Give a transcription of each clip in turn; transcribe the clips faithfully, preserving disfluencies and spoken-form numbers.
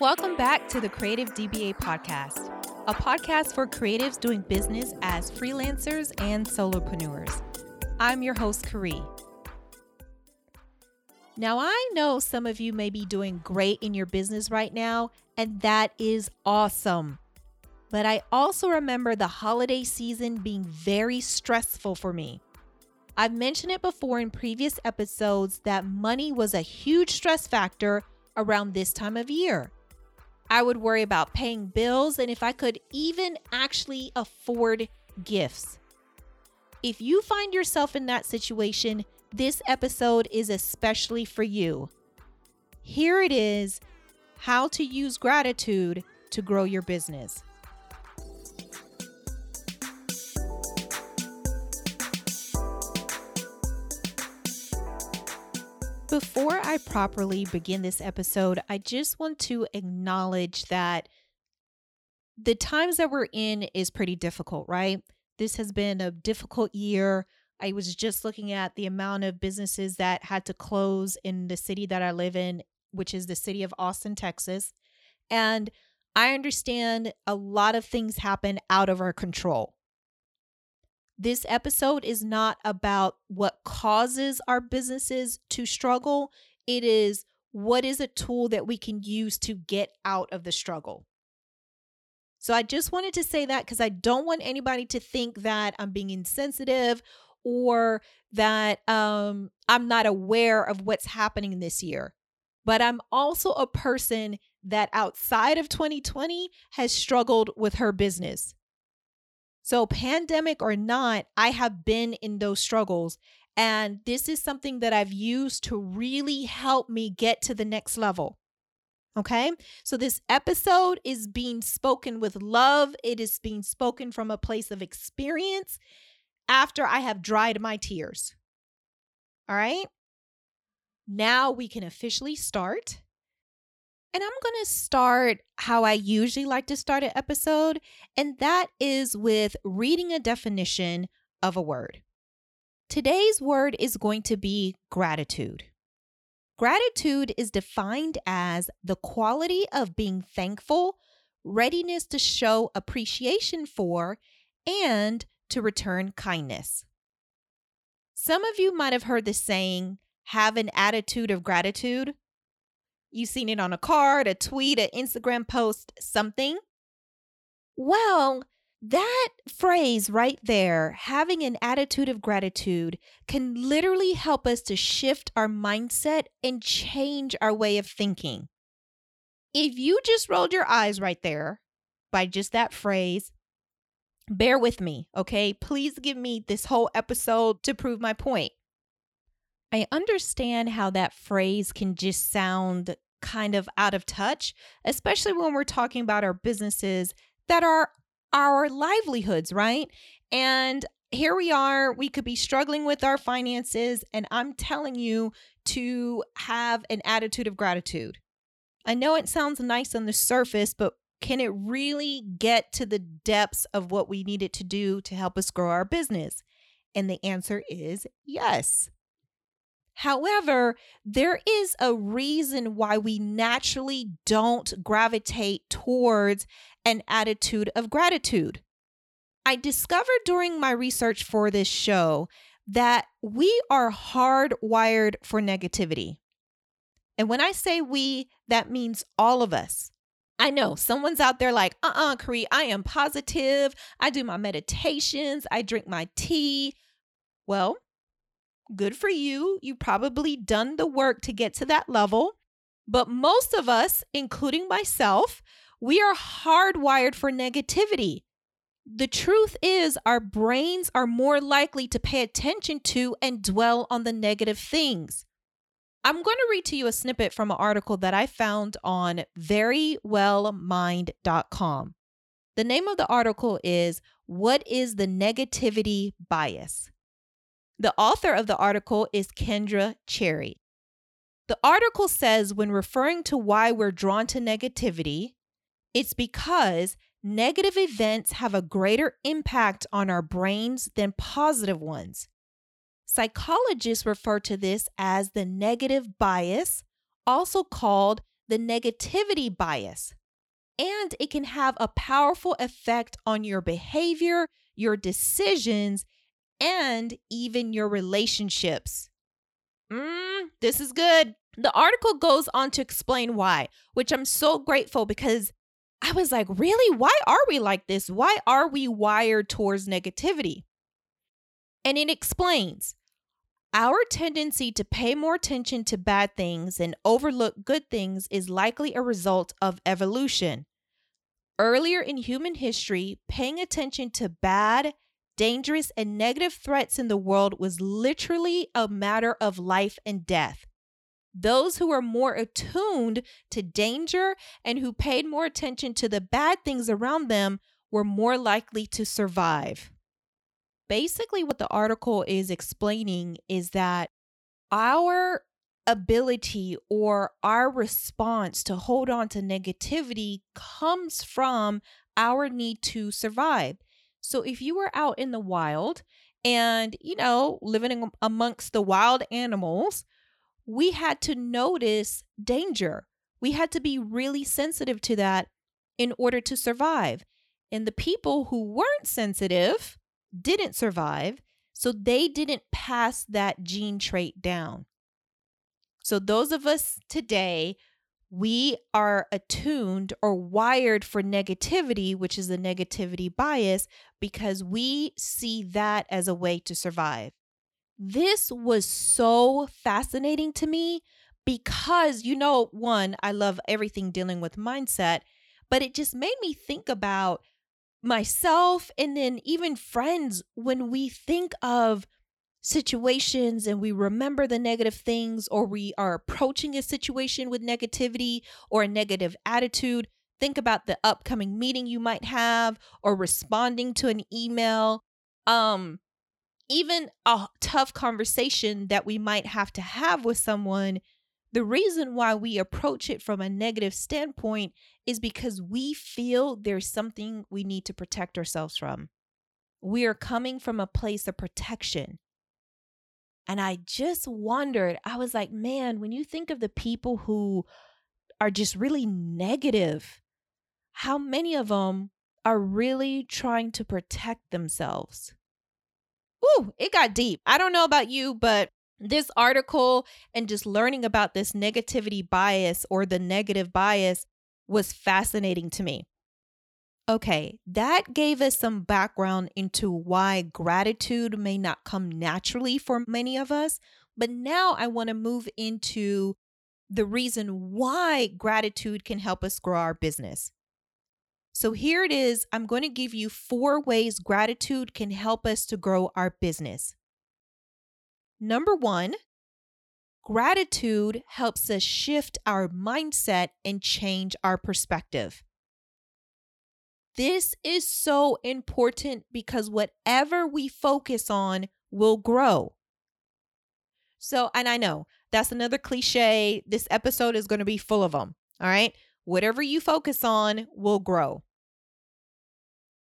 Welcome back to the Creative D B A Podcast, a podcast for creatives doing business as freelancers and solopreneurs. I'm your host, Cherie. Now, I know some of you may be doing great in your business right now, and that is awesome. But I also remember the holiday season being very stressful for me. I've mentioned it before in previous episodes that money was a huge stress factor around this time of year. I would worry about paying bills and if I could even actually afford gifts. If you find yourself in that situation, this episode is especially for you. Here it is, how to use gratitude to grow your business. Before I properly begin this episode, I just want to acknowledge that the times that we're in is pretty difficult, right? This has been a difficult year. I was just looking at the amount of businesses that had to close in the city that I live in, which is the city of Austin, Texas. And I understand a lot of things happen out of our control. This episode is not about what causes our businesses to struggle. It is what is a tool that we can use to get out of the struggle. So I just wanted to say that because I don't want anybody to think that I'm being insensitive or that um, I'm not aware of what's happening this year. But I'm also a person that outside of twenty twenty has struggled with her business. So pandemic or not, I have been in those struggles. And this is something that I've used to really help me get to the next level. Okay. So this episode is being spoken with love. It is being spoken from a place of experience after I have dried my tears. All right. Now we can officially start. And I'm going to start how I usually like to start an episode, and that is with reading a definition of a word. Today's word is going to be gratitude. Gratitude is defined as the quality of being thankful, readiness to show appreciation for, and to return kindness. Some of you might have heard the saying, have an attitude of gratitude. You've seen it on a card, a tweet, an Instagram post, something. Well, that phrase right there, having an attitude of gratitude, can literally help us to shift our mindset and change our way of thinking. If you just rolled your eyes right there by just that phrase, bear with me, okay? Please give me this whole episode to prove my point. I understand how that phrase can just sound kind of out of touch, especially when we're talking about our businesses that are our livelihoods, right? And here we are, we could be struggling with our finances, and I'm telling you to have an attitude of gratitude. I know it sounds nice on the surface, but can it really get to the depths of what we need it to do to help us grow our business? And the answer is yes. However, there is a reason why we naturally don't gravitate towards an attitude of gratitude. I discovered during my research for this show that we are hardwired for negativity. And when I say we, that means all of us. I know someone's out there like, uh-uh, Cherie, I am positive. I do my meditations. I drink my tea. Well, good for you. You probably done the work to get to that level. But most of us, including myself, we are hardwired for negativity. The truth is our brains are more likely to pay attention to and dwell on the negative things. I'm going to read to you a snippet from an article that I found on very well mind dot com. The name of the article is, What is the Negativity Bias? The author of the article is Kendra Cherry. The article says when referring to why we're drawn to negativity, it's because negative events have a greater impact on our brains than positive ones. Psychologists refer to this as the negative bias, also called the negativity bias, and it can have a powerful effect on your behavior, your decisions, and even your relationships. Mm, this is good. The article goes on to explain why, which I'm so grateful because I was like, really? Why are we like this? Why are we wired towards negativity? And it explains our tendency to pay more attention to bad things and overlook good things is likely a result of evolution. Earlier in human history, paying attention to bad, dangerous, and negative threats in the world was literally a matter of life and death. Those who were more attuned to danger and who paid more attention to the bad things around them were more likely to survive. Basically, what the article is explaining is that our ability or our response to hold on to negativity comes from our need to survive. So if you were out in the wild and, you know, living amongst the wild animals, we had to notice danger. We had to be really sensitive to that in order to survive. And the people who weren't sensitive didn't survive, so they didn't pass that gene trait down. So those of us today, we are attuned or wired for negativity, which is a negativity bias, because we see that as a way to survive. This was so fascinating to me because, you know, one, I love everything dealing with mindset, but it just made me think about myself and then even friends when we think of situations and we remember the negative things, or we are approaching a situation with negativity or a negative attitude. Think about the upcoming meeting you might have or responding to an email, um, even a tough conversation that we might have to have with someone. The reason why we approach it from a negative standpoint is because we feel there's something we need to protect ourselves from. We are coming from a place of protection. And I just wondered, I was like, man, when you think of the people who are just really negative, how many of them are really trying to protect themselves? Ooh, it got deep. I don't know about you, but this article and just learning about this negativity bias or the negative bias was fascinating to me. Okay, that gave us some background into why gratitude may not come naturally for many of us. But now I want to move into the reason why gratitude can help us grow our business. So here it is. I'm going to give you four ways gratitude can help us to grow our business. Number one, gratitude helps us shift our mindset and change our perspective. This is so important because whatever we focus on will grow. So, and I know that's another cliche. This episode is going to be full of them. All right. Whatever you focus on will grow.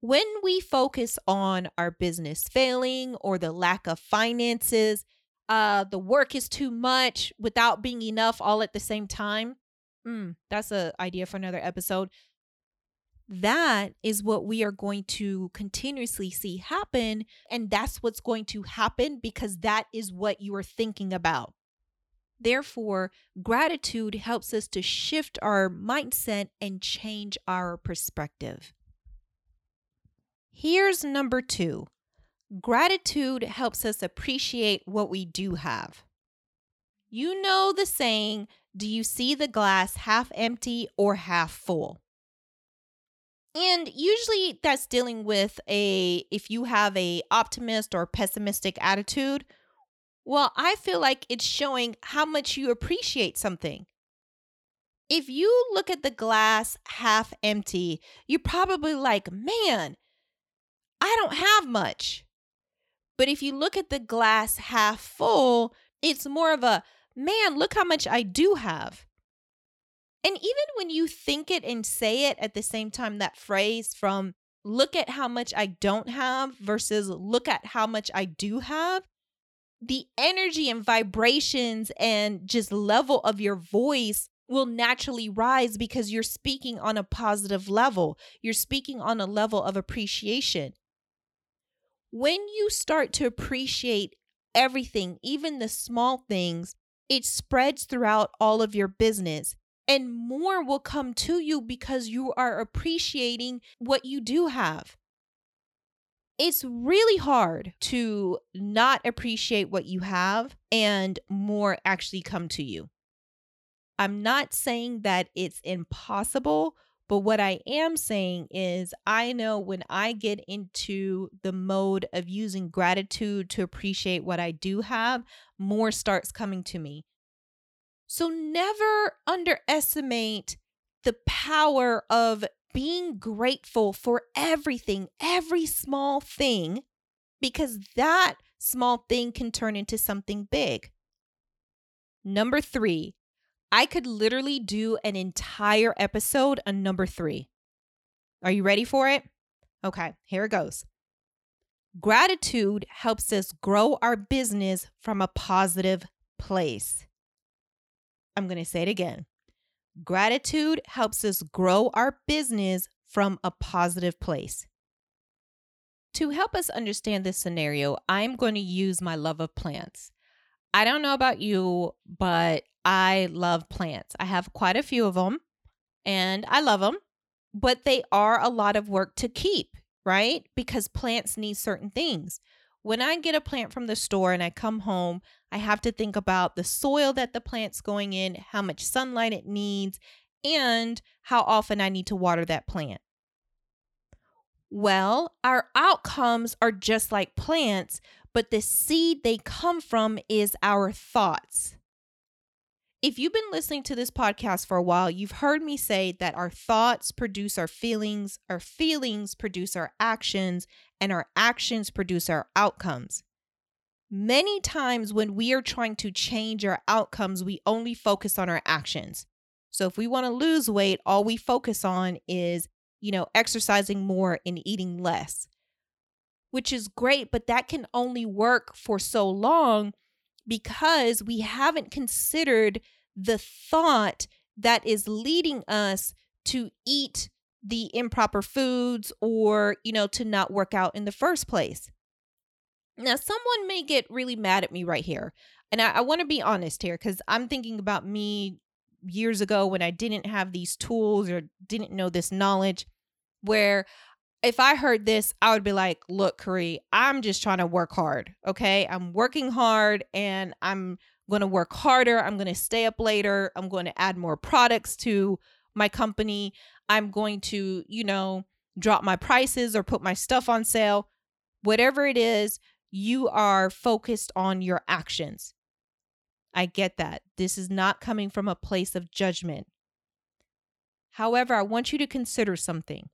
When we focus on our business failing or the lack of finances, uh, the work is too much without being enough all at the same time. Mm, that's an idea for another episode. That is what we are going to continuously see happen. And that's what's going to happen because that is what you are thinking about. Therefore, gratitude helps us to shift our mindset and change our perspective. Here's number two. Gratitude helps us appreciate what we do have. You know the saying, do you see the glass half empty or half full? And usually that's dealing with a, if you have a optimist or pessimistic attitude, well, I feel like it's showing how much you appreciate something. If you look at the glass half empty, you're probably like, man, I don't have much. But if you look at the glass half full, it's more of a, man, look how much I do have. And even when you think it and say it at the same time, that phrase from look at how much I don't have versus look at how much I do have, the energy and vibrations and just level of your voice will naturally rise because you're speaking on a positive level. You're speaking on a level of appreciation. When you start to appreciate everything, even the small things, it spreads throughout all of your business, and more will come to you because you are appreciating what you do have. It's really hard to not appreciate what you have and more actually come to you. I'm not saying that it's impossible, but what I am saying is I know when I get into the mode of using gratitude to appreciate what I do have, more starts coming to me. So never underestimate the power of being grateful for everything, every small thing, because that small thing can turn into something big. Number three, I could literally do an entire episode on number three. Are you ready for it? Okay, here it goes. Gratitude helps us grow our business from a positive place. I'm going to say it again. Gratitude helps us grow our business from a positive place. To help us understand this scenario, I'm going to use my love of plants. I don't know about you, but I love plants. I have quite a few of them and I love them, but they are a lot of work to keep, right? Because plants need certain things. When I get a plant from the store and I come home, I have to think about the soil that the plant's going in, how much sunlight it needs, and how often I need to water that plant. Well, our outcomes are just like plants, but the seed they come from is our thoughts. If you've been listening to this podcast for a while, you've heard me say that our thoughts produce our feelings, our feelings produce our actions, and our actions produce our outcomes. Many times when we are trying to change our outcomes, we only focus on our actions. So if we want to lose weight, all we focus on is, you know, exercising more and eating less, which is great, but that can only work for so long because we haven't considered the thought that is leading us to eat the improper foods or, you know, to not work out in the first place. Now, someone may get really mad at me right here. And I, I want to be honest here because I'm thinking about me years ago when I didn't have these tools or didn't know this knowledge, where if I heard this, I would be like, look, Corrie, I'm just trying to work hard. Okay. I'm working hard and I'm going to work harder. I'm going to stay up later. I'm going to add more products to my company. I'm going to, you know, drop my prices or put my stuff on sale. Whatever it is, you are focused on your actions. I get that. This is not coming from a place of judgment. However, I want you to consider something.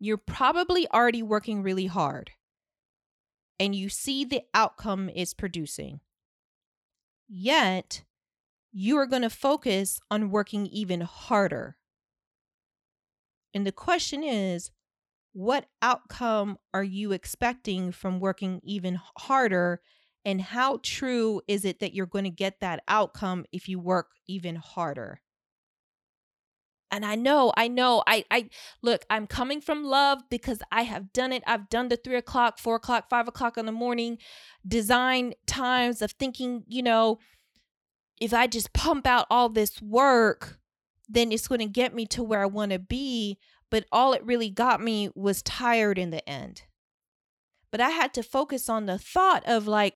You're probably already working really hard and you see the outcome it's producing. Yet, you are going to focus on working even harder. And the question is, what outcome are you expecting from working even harder? And how true is it that you're going to get that outcome if you work even harder? And I know, I know, I, I look, I'm coming from love because I have done it. I've done the three o'clock, four o'clock, five o'clock in the morning design times of thinking, you know, if I just pump out all this work, then it's going to get me to where I want to be. But all it really got me was tired in the end. But I had to focus on the thought of like,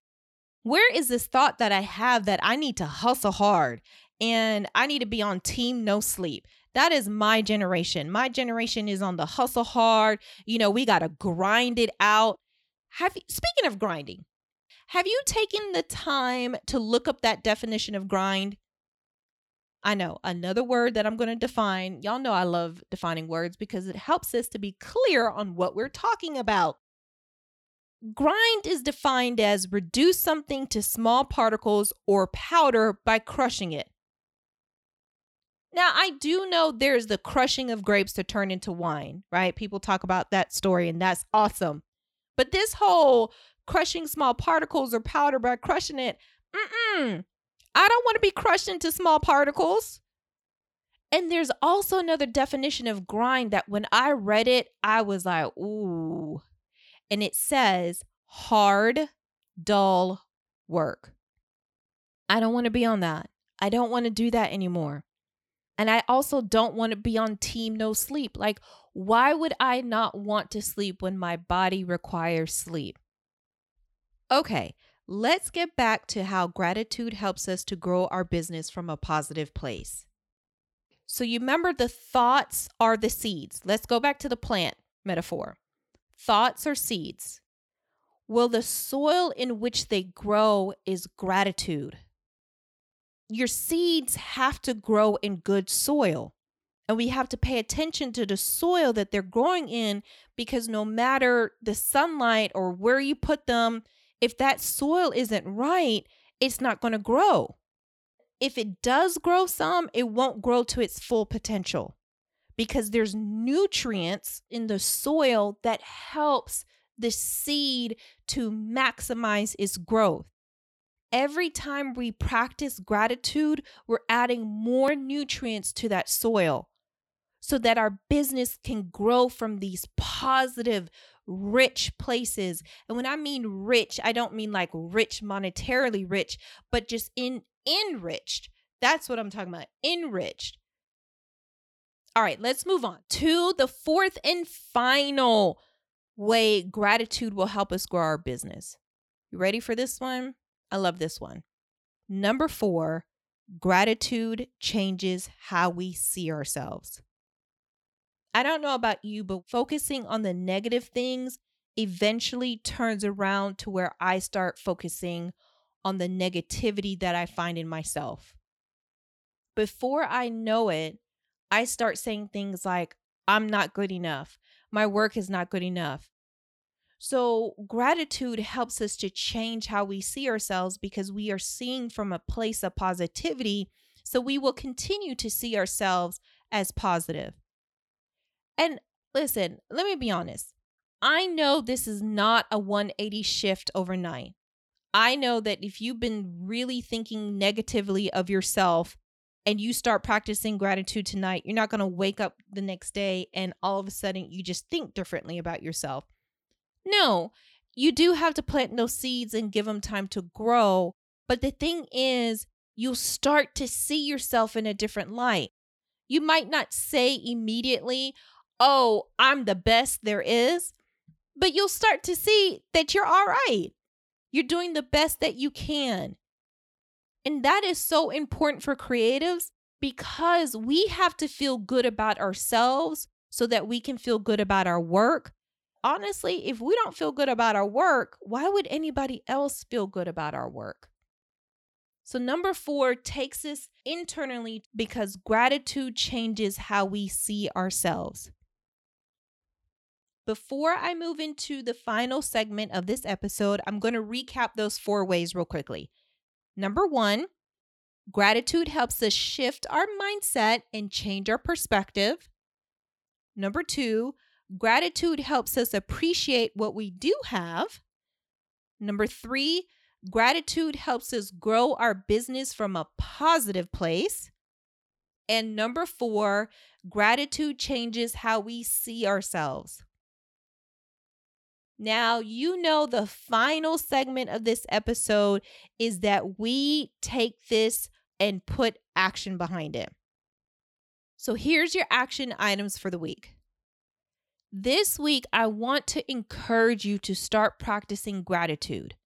where is this thought that I have that I need to hustle hard and I need to be on team no sleep? That is my generation. My generation is on the hustle hard. You know, we got to grind it out. Have you, speaking of grinding, have you taken the time to look up that definition of grind? I know another word that I'm going to define. Y'all know I love defining words because it helps us to be clear on what we're talking about. Grind is defined as reduce something to small particles or powder by crushing it. Now, I do know there's the crushing of grapes to turn into wine, right? People talk about that story and that's awesome. But this whole crushing small particles or powder by crushing it, mm-mm. I don't want to be crushed into small particles. And there's also another definition of grind that when I read it, I was like, ooh. And it says hard, dull work. I don't want to be on that. I don't want to do that anymore. And I also don't want to be on team no sleep. Like, why would I not want to sleep when my body requires sleep? Okay, let's get back to how gratitude helps us to grow our business from a positive place. So you remember the thoughts are the seeds. Let's go back to the plant metaphor. Thoughts are seeds. Well, the soil in which they grow is gratitude. Your seeds have to grow in good soil. And we have to pay attention to the soil that they're growing in, because no matter the sunlight or where you put them, if that soil isn't right, it's not going to grow. If it does grow some, it won't grow to its full potential, because there's nutrients in the soil that helps the seed to maximize its growth. Every time we practice gratitude, we're adding more nutrients to that soil so that our business can grow from these positive, rich places. And when I mean rich, I don't mean like rich, monetarily rich, but just in enriched. That's what I'm talking about. Enriched. All right, let's move on to the fourth and final way gratitude will help us grow our business. You ready for this one? I love this one. Number four, gratitude changes how we see ourselves. I don't know about you, but focusing on the negative things eventually turns around to where I start focusing on the negativity that I find in myself. Before I know it, I start saying things like, I'm not good enough. My work is not good enough. So gratitude helps us to change how we see ourselves, because we are seeing from a place of positivity. So we will continue to see ourselves as positive. And listen, let me be honest. I know this is not a one eighty shift overnight. I know that if you've been really thinking negatively of yourself and you start practicing gratitude tonight, you're not going to wake up the next day and all of a sudden you just think differently about yourself. No, you do have to plant those seeds and give them time to grow. But the thing is, you'll start to see yourself in a different light. You might not say immediately, oh, I'm the best there is, but you'll start to see that you're all right. You're doing the best that you can. And that is so important for creatives, because we have to feel good about ourselves so that we can feel good about our work. Honestly, if we don't feel good about our work, why would anybody else feel good about our work? So number four takes us internally, because gratitude changes how we see ourselves. Before I move into the final segment of this episode, I'm going to recap those four ways real quickly. Number one, gratitude helps us shift our mindset and change our perspective. Number two, gratitude helps us appreciate what we do have. Number three, gratitude helps us grow our business from a positive place. And number four, gratitude changes how we see ourselves. Now, you know, the final segment of this episode is that we take this and put action behind it. So here's your action items for the week. This week, I want to encourage you to start practicing gratitude.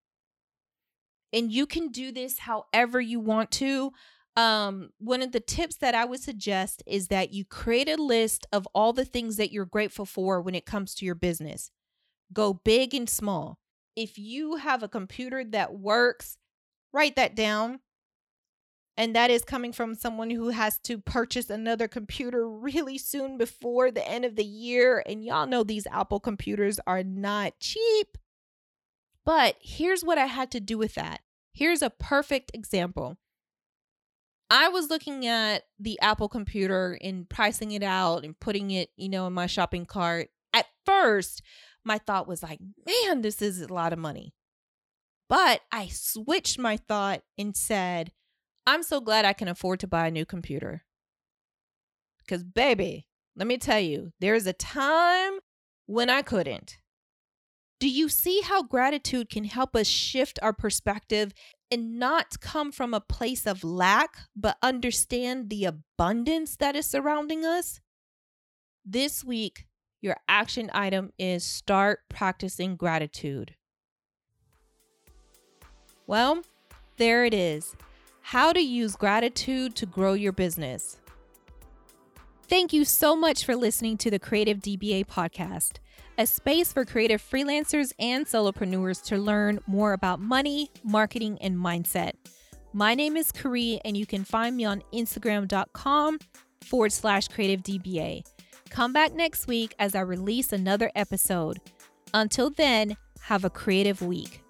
And you can do this however you want to. Um, one of the tips that I would suggest is that you create a list of all the things that you're grateful for when it comes to your business. Go big and small. If you have a computer that works, write that down. And that is coming from someone who has to purchase another computer really soon before the end of the year. And y'all know these Apple computers are not cheap. But here's what I had to do with that. Here's a perfect example. I was looking at the Apple computer and pricing it out and putting it, you know, in my shopping cart. At first, my thought was like, man, this is a lot of money. But I switched my thought and said, I'm so glad I can afford to buy a new computer. Because baby, let me tell you, there is a time when I couldn't. Do you see how gratitude can help us shift our perspective and not come from a place of lack, but understand the abundance that is surrounding us? This week, your action item is start practicing gratitude. Well, there it is. How to use gratitude to grow your business. Thank you so much for listening to the Creative D B A Podcast, a space for creative freelancers and solopreneurs to learn more about money, marketing, and mindset. My name is Kari, and you can find me on Instagram.com forward slash Creative DBA. Come back next week as I release another episode. Until then, have a creative week.